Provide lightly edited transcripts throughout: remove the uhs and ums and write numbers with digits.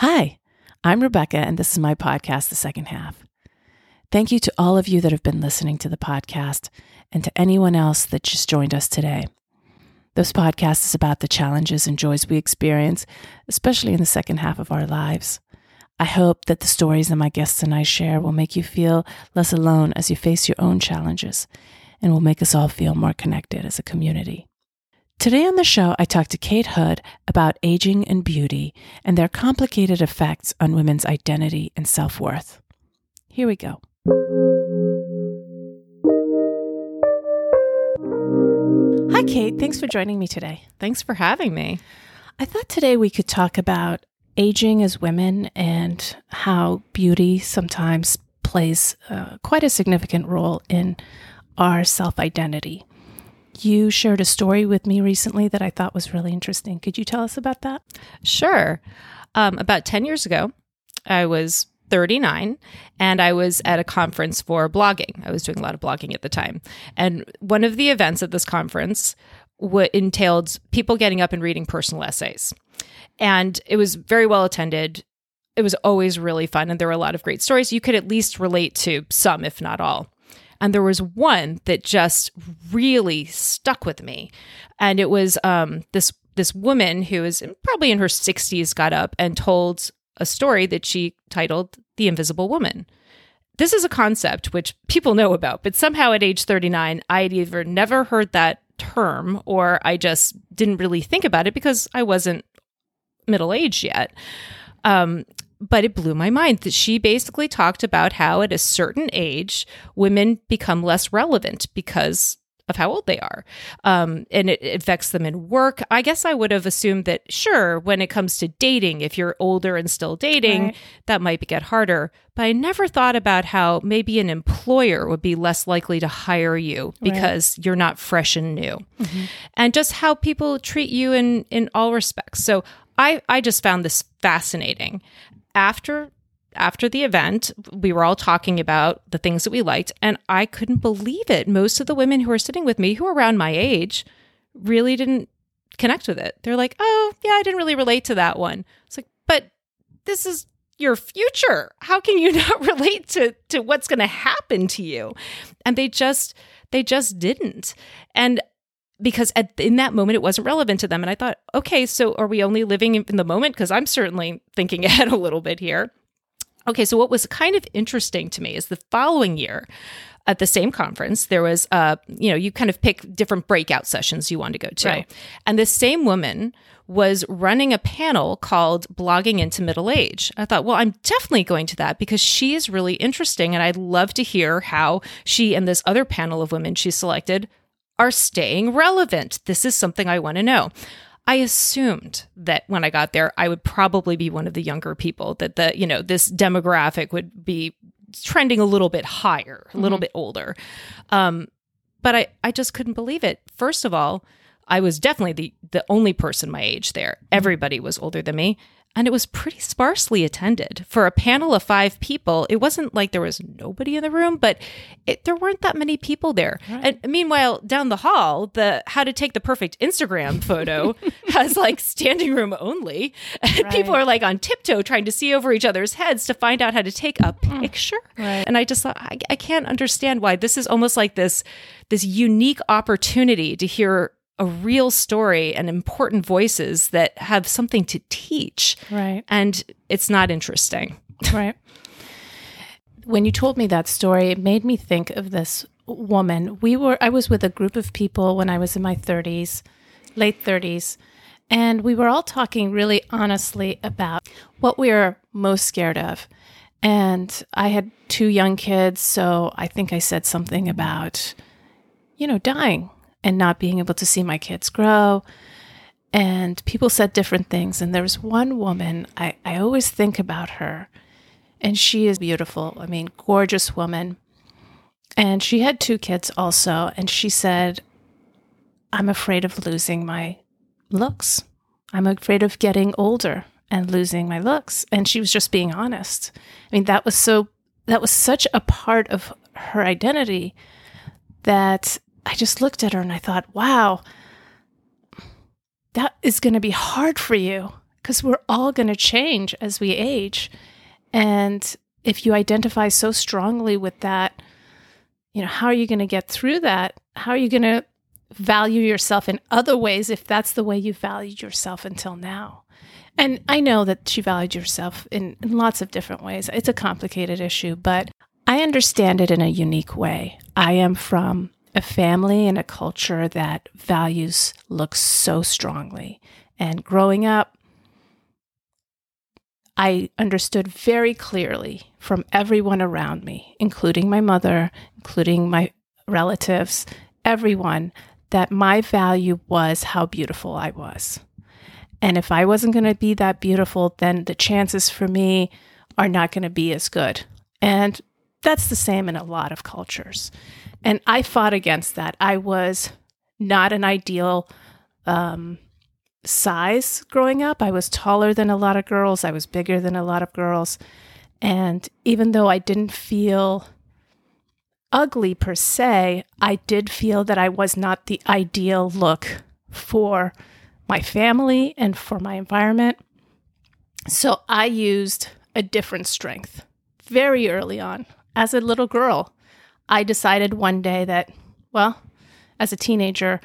Hi, I'm Rebecca, and this is my podcast, The Second Half. Thank you to all of you that have been listening to the podcast and to anyone else that just joined us today. This podcast is about the challenges and joys we experience, especially in the second half of our lives. I hope that the stories that my guests and I share will make you feel less alone as you face your own challenges and will make us all feel more connected as a community. Today on the show, I talked to Kate Hood about aging and beauty and their complicated effects on women's identity and self-worth. Here we go. Hi, Kate. Thanks for joining me today. Thanks for having me. I thought today we could talk about aging as women and how beauty sometimes plays quite a significant role in our self-identity. You shared a story with me recently that I thought was really interesting. Could you tell us about that? Sure. About 10 years ago, I was 39, and I was at a conference for blogging. I was doing a lot of blogging at the time. And one of the events at this conference entailed people getting up and reading personal essays. And it was very well attended. It was always really fun, and there were a lot of great stories. You could at least relate to some, if not all. And there was one that just really stuck with me. And it was this woman who is probably in her 60s got up and told a story that she titled The Invisible Woman. This is a concept which people know about, but somehow at age 39, I'd either never heard that term or I just didn't really think about it because I wasn't middle-aged yet. But it blew my mind that she basically talked about how at a certain age, women become less relevant because of how old they are. And it affects them in work. I guess I would have assumed that, sure, when it comes to dating, if you're older and still dating, right, that might get harder. But I never thought about how maybe an employer would be less likely to hire you because right, you're not fresh and new. Mm-hmm. And just how people treat you in all respects. So I just found this fascinating. After the event, we were all talking about the things that we liked, and I couldn't believe it. Most of the women who were sitting with me, who were around my age, really didn't connect with it. They're like, oh, yeah, I didn't really relate to that one. It's like, but this is your future. How can you not relate to what's going to happen to you? And they just didn't. And because in that moment, it wasn't relevant to them. And I thought, okay, so are we only living in the moment? Because I'm certainly thinking ahead a little bit here. Okay, so what was kind of interesting to me is the following year at the same conference, there was, you kind of pick different breakout sessions you want to go to. Right. And this same woman was running a panel called Blogging into Middle Age. I thought, well, I'm definitely going to that because she is really interesting. And I'd love to hear how she and this other panel of women she selected are staying relevant. This is something I want to know. I assumed that when I got there, I would probably be one of the younger people, that this demographic would be trending a little bit higher, a little bit older. But I just couldn't believe it. First of all, I was definitely the only person my age there. Everybody was older than me. And it was pretty sparsely attended. For a panel of 5 people, it wasn't like there was nobody in the room, but there weren't that many people there. Right. And meanwhile, down the hall, the how to take the perfect Instagram photo has like standing room only. And right, people are like on tiptoe trying to see over each other's heads to find out how to take a picture. Right. And I just thought, I can't understand why this is almost like this unique opportunity to hear a real story and important voices that have something to teach. Right. And it's not interesting. Right. When you told me that story, it made me think of this woman. I was with a group of people when I was in my 30s, late 30s, and we were all talking really honestly about what we were most scared of. And I had 2 young kids, so I think I said something about, dying and not being able to see my kids grow. And people said different things. And there was one woman, I always think about her, and she is beautiful. I mean, gorgeous woman. And she had 2 kids also. And she said, I'm afraid of losing my looks. I'm afraid of getting older and losing my looks. And she was just being honest. I mean, that was such a part of her identity that I just looked at her and I thought, wow, that is going to be hard for you because we're all going to change as we age. And if you identify so strongly with that, you know, how are you going to get through that? How are you going to value yourself in other ways if that's the way you valued yourself until now? And I know that you valued yourself in lots of different ways. It's a complicated issue, but I understand it in a unique way. I am from a family and a culture that values look so strongly. And growing up, I understood very clearly from everyone around me, including my mother, including my relatives, everyone, that my value was how beautiful I was. And if I wasn't going to be that beautiful, then the chances for me are not going to be as good. And that's the same in a lot of cultures. And I fought against that. I was not an ideal size growing up. I was taller than a lot of girls. I was bigger than a lot of girls. And even though I didn't feel ugly per se, I did feel that I was not the ideal look for my family and for my environment. So I used a different strength very early on. As a little girl, I decided one day that, well, as a teenager,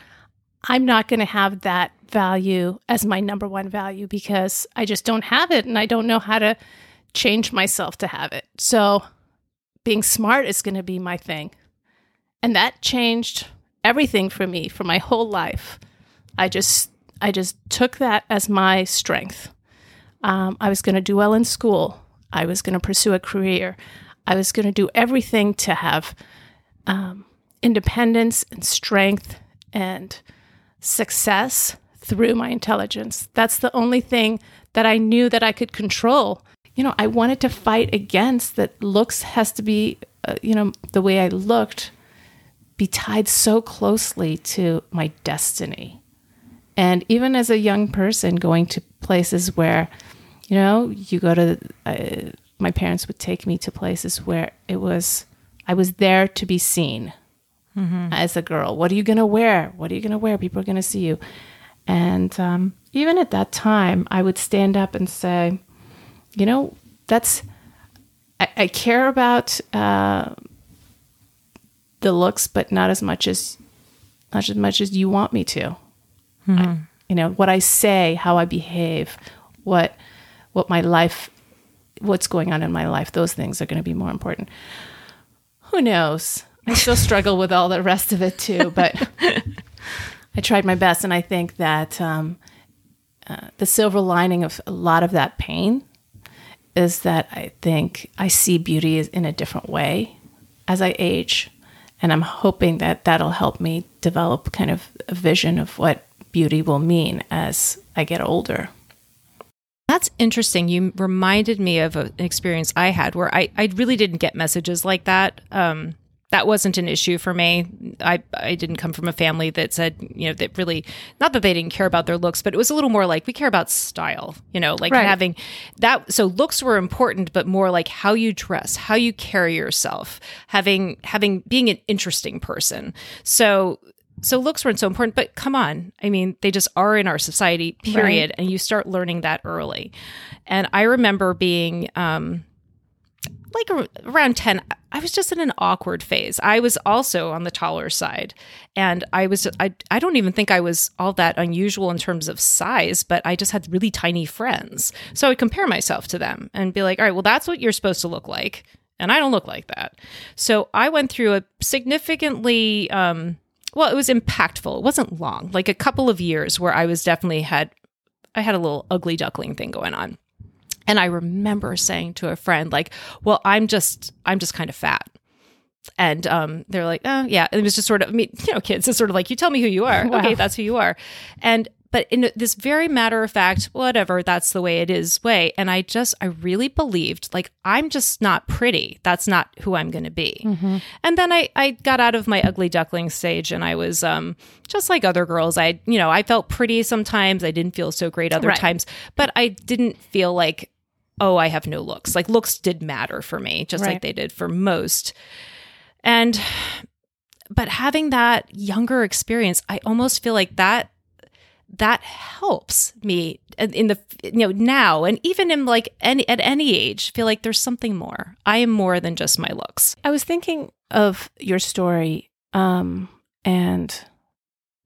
I'm not going to have that value as my number one value because I just don't have it and I don't know how to change myself to have it. So being smart is going to be my thing. And that changed everything for me for my whole life. I just took that as my strength. I was going to do well in school. I was going to pursue a career. I was going to do everything to have independence and strength and success through my intelligence. That's the only thing that I knew that I could control. You know, I wanted to fight against that looks has to be, the way I looked be tied so closely to my destiny. And even as a young person going to places where, you know, you go to, my parents would take me to places where I was there to be seen as a girl. What are you going to wear? What are you going to wear? People are going to see you. And even at that time, I would stand up and say, you know, I care about the looks, but not as much as you want me to. Mm-hmm. What I say, how I behave, what my life, what's going on in my life, those things are going to be more important. Who knows? I still struggle with all the rest of it too, but I tried my best. And I think that the silver lining of a lot of that pain is that I think I see beauty in a different way as I age. And I'm hoping that that'll help me develop kind of a vision of what beauty will mean as I get older. That's interesting. You reminded me of an experience I had where I really didn't get messages like that. That wasn't an issue for me. I didn't come from a family that said, that really, not that they didn't care about their looks, but it was a little more like, we care about style, right. Having that. So looks were important, but more like how you dress, how you carry yourself, being an interesting person. So looks weren't so important, but come on. I mean, they just are in our society, period. Right. And you start learning that early. And I remember being around 10, I was just in an awkward phase. I was also on the taller side. And I don't even think I was all that unusual in terms of size, but I just had really tiny friends. So I would compare myself to them and be like, all right, well, that's what you're supposed to look like. And I don't look like that. So I went through a significantly... it was impactful. It wasn't long, like a couple of years where I was definitely I had a little ugly duckling thing going on. And I remember saying to a friend, like, well, I'm just kind of fat. And they're like, oh yeah. And it was just sort of, kids, it's sort of like, you tell me who you are. Wow. Okay, that's who you are. But in this very matter of fact, whatever, that's the way it is way. And I really believed, like, I'm just not pretty. That's not who I'm going to be. Mm-hmm. And then I got out of my ugly duckling stage and I was just like other girls. I felt pretty sometimes. I didn't feel so great other times, but I didn't feel like, oh, I have no looks. Like looks did matter for me, just like they did for most. But having that younger experience, I almost feel like that that helps me in the, now, and even in like at any age, feel like there's something more. I am more than just my looks. I was thinking of your story, and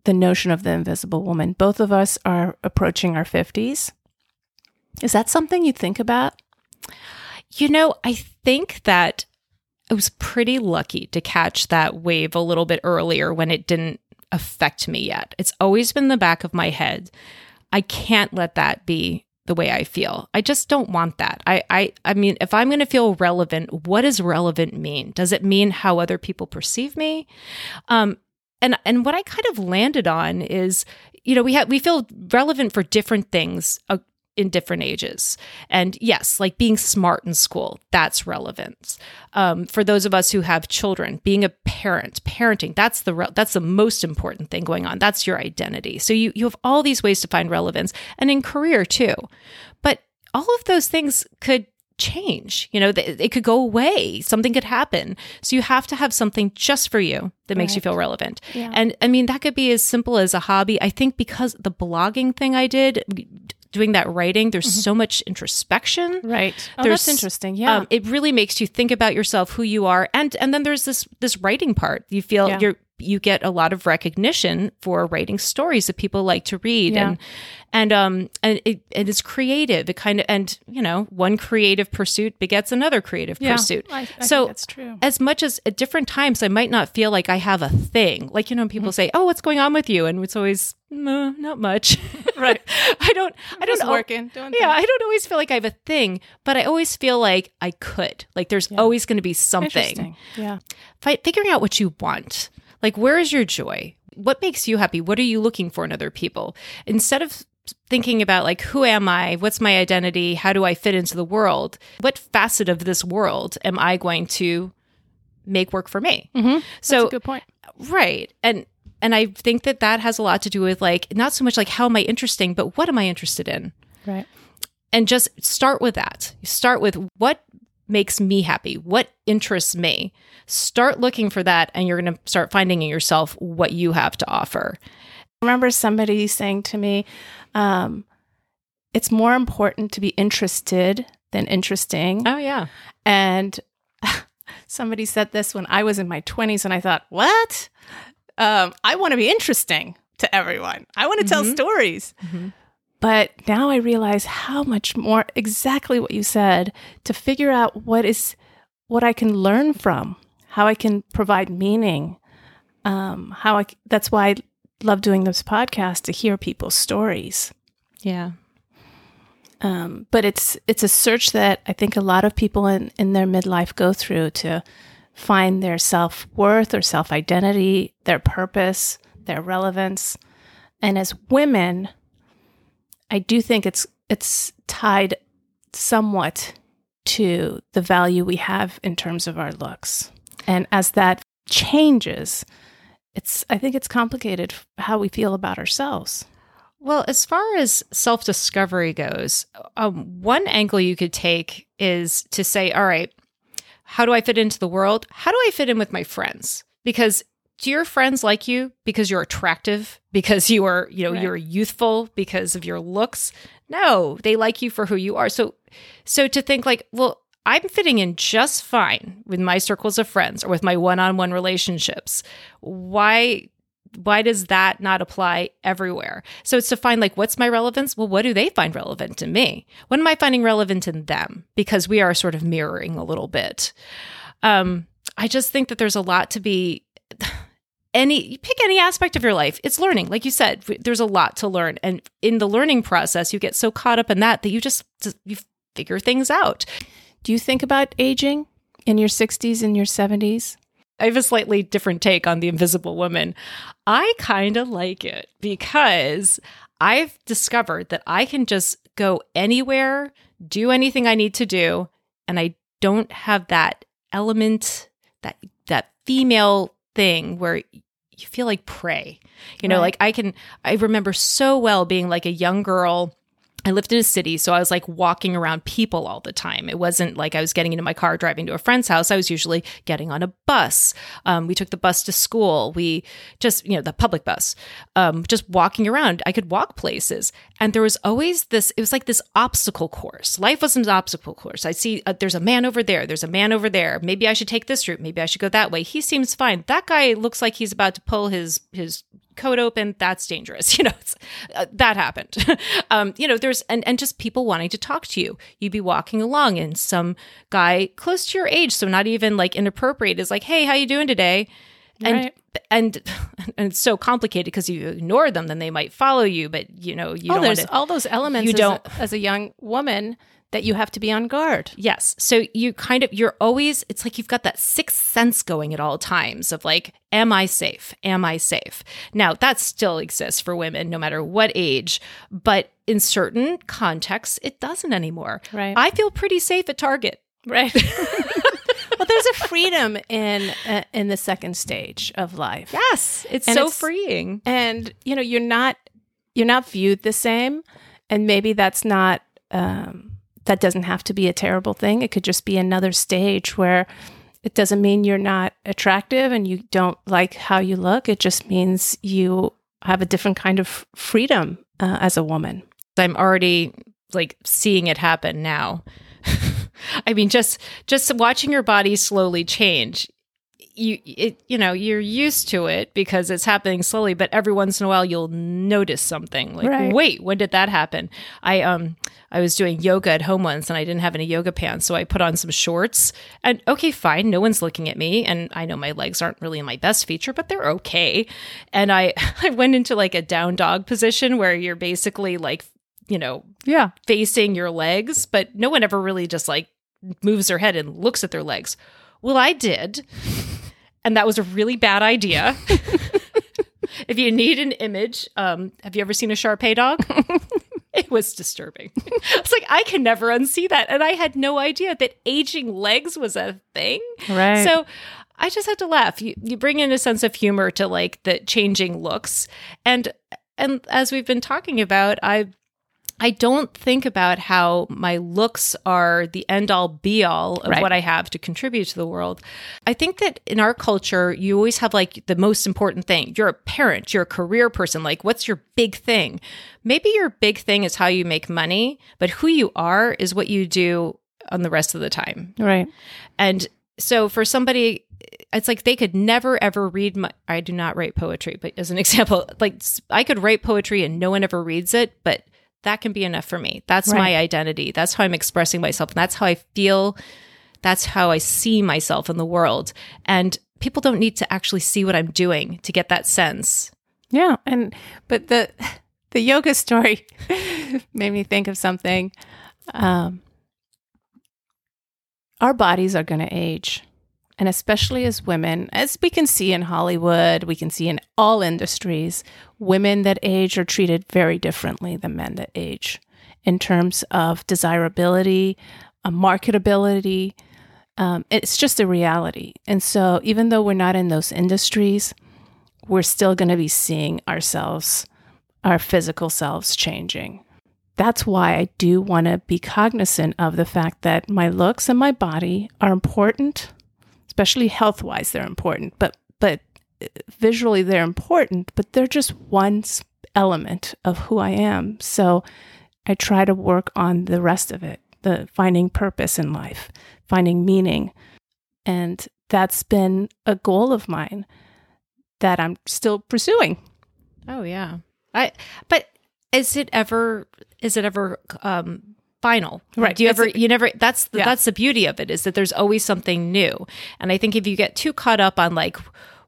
the notion of the invisible woman. Both of us are approaching our 50s. Is that something you think about? You know, I think that I was pretty lucky to catch that wave a little bit earlier when it didn't affect me yet. It's always been in the back of my head. I can't let that be the way I feel. I just don't want that. I mean, if I'm going to feel relevant, what does relevant mean? Does it mean how other people perceive me? And what I kind of landed on is, we feel relevant for different things in different ages. And yes, like being smart in school, that's relevant. For those of us who have children, being a parent, parenting, that's the most important thing going on. That's your identity. So you have all these ways to find relevance, and in career too. But all of those things could change. It could go away. Something could happen. So you have to have something just for you that makes you feel relevant. Yeah. And I mean, that could be as simple as a hobby. I think because the blogging thing I did, doing that writing, there's so much introspection. Right. Oh, that's interesting. Yeah. It really makes you think about yourself, who you are. And then there's this writing part. You feel you get a lot of recognition for writing stories that people like to read. Yeah. And it is creative. It kind of, and one creative pursuit begets another creative pursuit. I think that's true. As much as at different times, I might not feel like I have a thing. Like, people say, "Oh, what's going on with you?" And it's always not much. Right. I don't always feel like I have a thing, but I always feel like I could. Like there's always going to be something. Yeah. Figuring out what you want. Like, where is your joy? What makes you happy? What are you looking for in other people? Instead of thinking about like, who am I? What's my identity? How do I fit into the world? What facet of this world am I going to make work for me? Mm-hmm. So, that's a good point. Right. And I think that has a lot to do with like, not so much like, how am I interesting, but what am I interested in? Right. And just start with that. Start with what makes me happy, what interests me. Start looking for that, and you're going to start finding in yourself what you have to offer. I remember somebody saying to me, it's more important to be interested than interesting. Oh, yeah. And somebody said this when I was in my 20s, and I thought, what? I want to be interesting to everyone. I want to tell stories. Mm-hmm. But now I realize how much more, exactly what you said, to figure out what I can learn from, how I can provide meaning, that's why I love doing this podcast, to hear people's stories. Yeah. But it's a search that I think a lot of people in their midlife go through to find their self-worth or self-identity, their purpose, their relevance. And as women, I do think it's tied somewhat to the value we have in terms of our looks. And as that changes, I think it's complicated how we feel about ourselves. Well, as far as self-discovery goes, one angle you could take is to say, all right, how do I fit into the world? How do I fit in with my friends? Because do your friends like you because you're attractive, because you are, you're youthful, because of your looks? No, they like you for who you are. So to think like, well, I'm fitting in just fine with my circles of friends or with my one-on-one relationships. Why does that not apply everywhere? So it's to find like, what's my relevance? Well, what do they find relevant to me? What am I finding relevant in them? Because we are sort of mirroring a little bit. I just think that there's a lot to be... pick any aspect of your life. It's learning. Like you said, there's a lot to learn. And in the learning process, you get so caught up in that you figure things out. Do you think about aging in your 60s and your 70s? I have a slightly different take on The Invisible Woman. I kind of like it because I've discovered that I can just go anywhere, do anything I need to do, and I don't have that element, that female thing where you feel like prey. Like I remember so well being like a young girl I lived in a city, so I was like walking around people all the time. It wasn't like I was getting into my car, driving to a friend's house. I was usually getting on a bus. We took the bus to school. We just, the public bus, just walking around. I could walk places. And there was always this, it was like this obstacle course. Life wasn't an obstacle course. I see there's a man over there. There's a man over there. Maybe I should take this route. Maybe I should go that way. He seems fine. That guy looks like he's about to pull his coat open. That's dangerous. That happened. There's, and just people wanting to talk to you. You'd be walking along and some guy close to your age, so not even like inappropriate, is like, hey, how you doing today? Right. And it's so complicated because you ignore them, then they might follow you, but all those elements as a young woman that you have to be on guard. Yes. So you're always, it's like you've got that sixth sense going at all times of like, am I safe? Am I safe? Now, that still exists for women no matter what age, but in certain contexts, it doesn't anymore. Right. I feel pretty safe at Target. Right. Well, there's a freedom in the second stage of life. Yes. It's freeing. And, you're not viewed the same, and maybe that's not... that doesn't have to be a terrible thing. It could just be another stage where it doesn't mean you're not attractive and you don't like how you look. It just means you have a different kind of freedom as a woman. I'm already like seeing it happen now. I mean, just watching your body slowly change. You're used to it because it's happening slowly, but every once in a while you'll notice something like, right. Wait, when did that happen? I was doing yoga at home once and I didn't have any yoga pants. So I put on some shorts and okay, fine. No one's looking at me. And I know my legs aren't really in my best feature, but they're okay. And I went into like a down dog position where you're basically like, facing your legs, but no one ever really just like moves their head and looks at their legs. Well, I did. And that was a really bad idea. If you need an image, have you ever seen a Shar Pei dog? It was disturbing. It's like, I can never unsee that. And I had no idea that aging legs was a thing. Right. So I just had to laugh. You bring in a sense of humor to like the changing looks. And as we've been talking about, I don't think about how my looks are the end-all, be-all of what I have to contribute to the world. I think that in our culture, you always have like the most important thing. You're a parent. You're a career person. Like, what's your big thing? Maybe your big thing is how you make money, but who you are is what you do on the rest of the time. Right. And so for somebody... it's like they could never, ever read my... I do not write poetry, but as an example, like I could write poetry and no one ever reads it, but that can be enough for me. That's my identity. That's how I'm expressing myself. And that's how I feel. That's how I see myself in the world. And people don't need to actually see what I'm doing to get that sense. Yeah. But the yoga story made me think of something. Our bodies are going to age. And especially as women, as we can see in Hollywood, we can see in all industries, women that age are treated very differently than men that age in terms of desirability, marketability. It's just a reality. And so even though we're not in those industries, we're still going to be seeing ourselves, our physical selves changing. That's why I do want to be cognizant of the fact that my looks and my body are important. Especially health-wise, they're important, but visually they're important, but they're just one element of who I am. So I try to work on the rest of it, the finding purpose in life, finding meaning. And that's been a goal of mine that I'm still pursuing. Oh, yeah. But is it ever final. Right. That's the beauty of it, is that there's always something new. And I think if you get too caught up on like,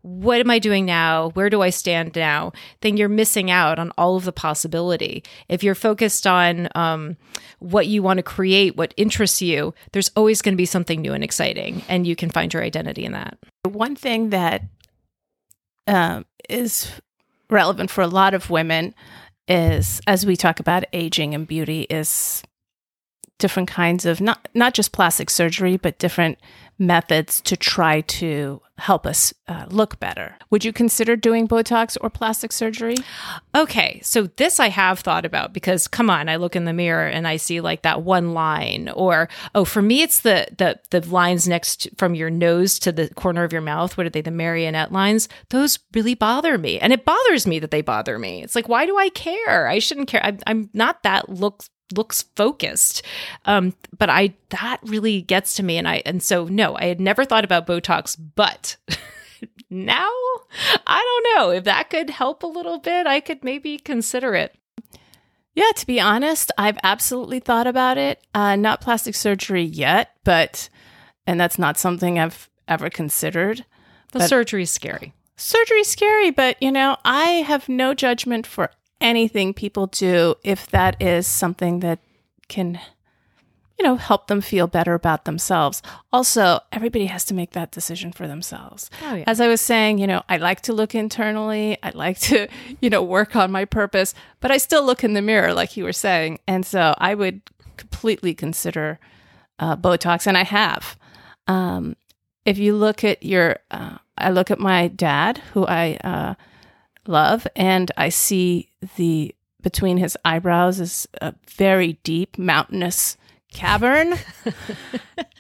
what am I doing now? Where do I stand now? Then you're missing out on all of the possibility. If you're focused on what you want to create, what interests you, there's always going to be something new and exciting, and you can find your identity in that. One thing that is relevant for a lot of women is, as we talk about aging and beauty, is different kinds of, not just plastic surgery, but different methods to try to help us look better. Would you consider doing Botox or plastic surgery? Okay, so this I have thought about because, come on, I look in the mirror and I see like that one line, or, oh, for me, it's the lines next from your nose to the corner of your mouth. What are they? The marionette lines. Those really bother me. And it bothers me that they bother me. It's like, why do I care? I shouldn't care. I'm not that looks focused. But that really gets to me. And so, no, I had never thought about Botox, but now I don't know if that could help a little bit. I could maybe consider it. Yeah. To be honest, I've absolutely thought about it. Not plastic surgery yet, and that's not something I've ever considered. But surgery is scary. Surgery is scary, but I have no judgment for anything people do, if that is something that can, help them feel better about themselves. Also, everybody has to make that decision for themselves. Oh, yeah. As I was saying, I like to look internally. I like to, work on my purpose, but I still look in the mirror, like you were saying. And so I would completely consider Botox, and I have. If you look at I look at my dad, who I love, and I see between his eyebrows is a very deep mountainous cavern.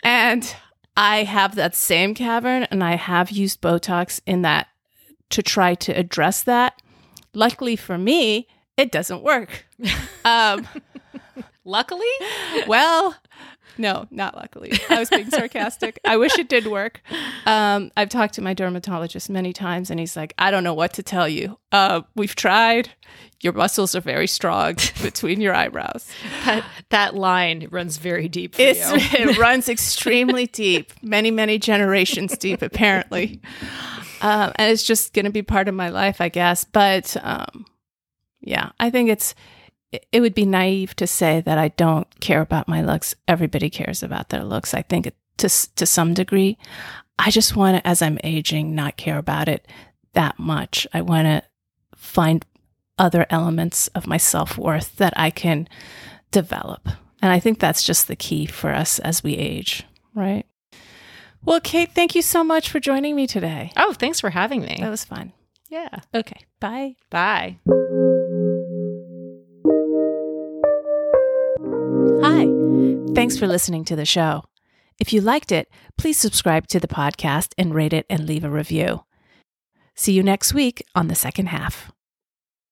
And I have that same cavern, and I have used Botox in that to try to address that. Luckily for me, it doesn't work. Luckily? Well, no, not luckily. I was being sarcastic. I wish it did work. I've talked to my dermatologist many times, and he's like, I don't know what to tell you. We've tried. Your muscles are very strong between your eyebrows. That line runs very deep for you. It runs extremely deep, many, many generations deep, apparently. And it's just going to be part of my life, I guess. But yeah, I think it would be naive to say that I don't care about my looks. Everybody cares about their looks, I think, to some degree. I just want to, as I'm aging, not care about it that much. I want to find other elements of my self-worth that I can develop. And I think that's just the key for us as we age, right? Well, Kate, thank you so much for joining me today. Oh, thanks for having me. That was fun. Yeah. Okay. Bye. Bye. Hi, thanks for listening to the show. If you liked it, please subscribe to the podcast and rate it and leave a review. See you next week on The Second Half.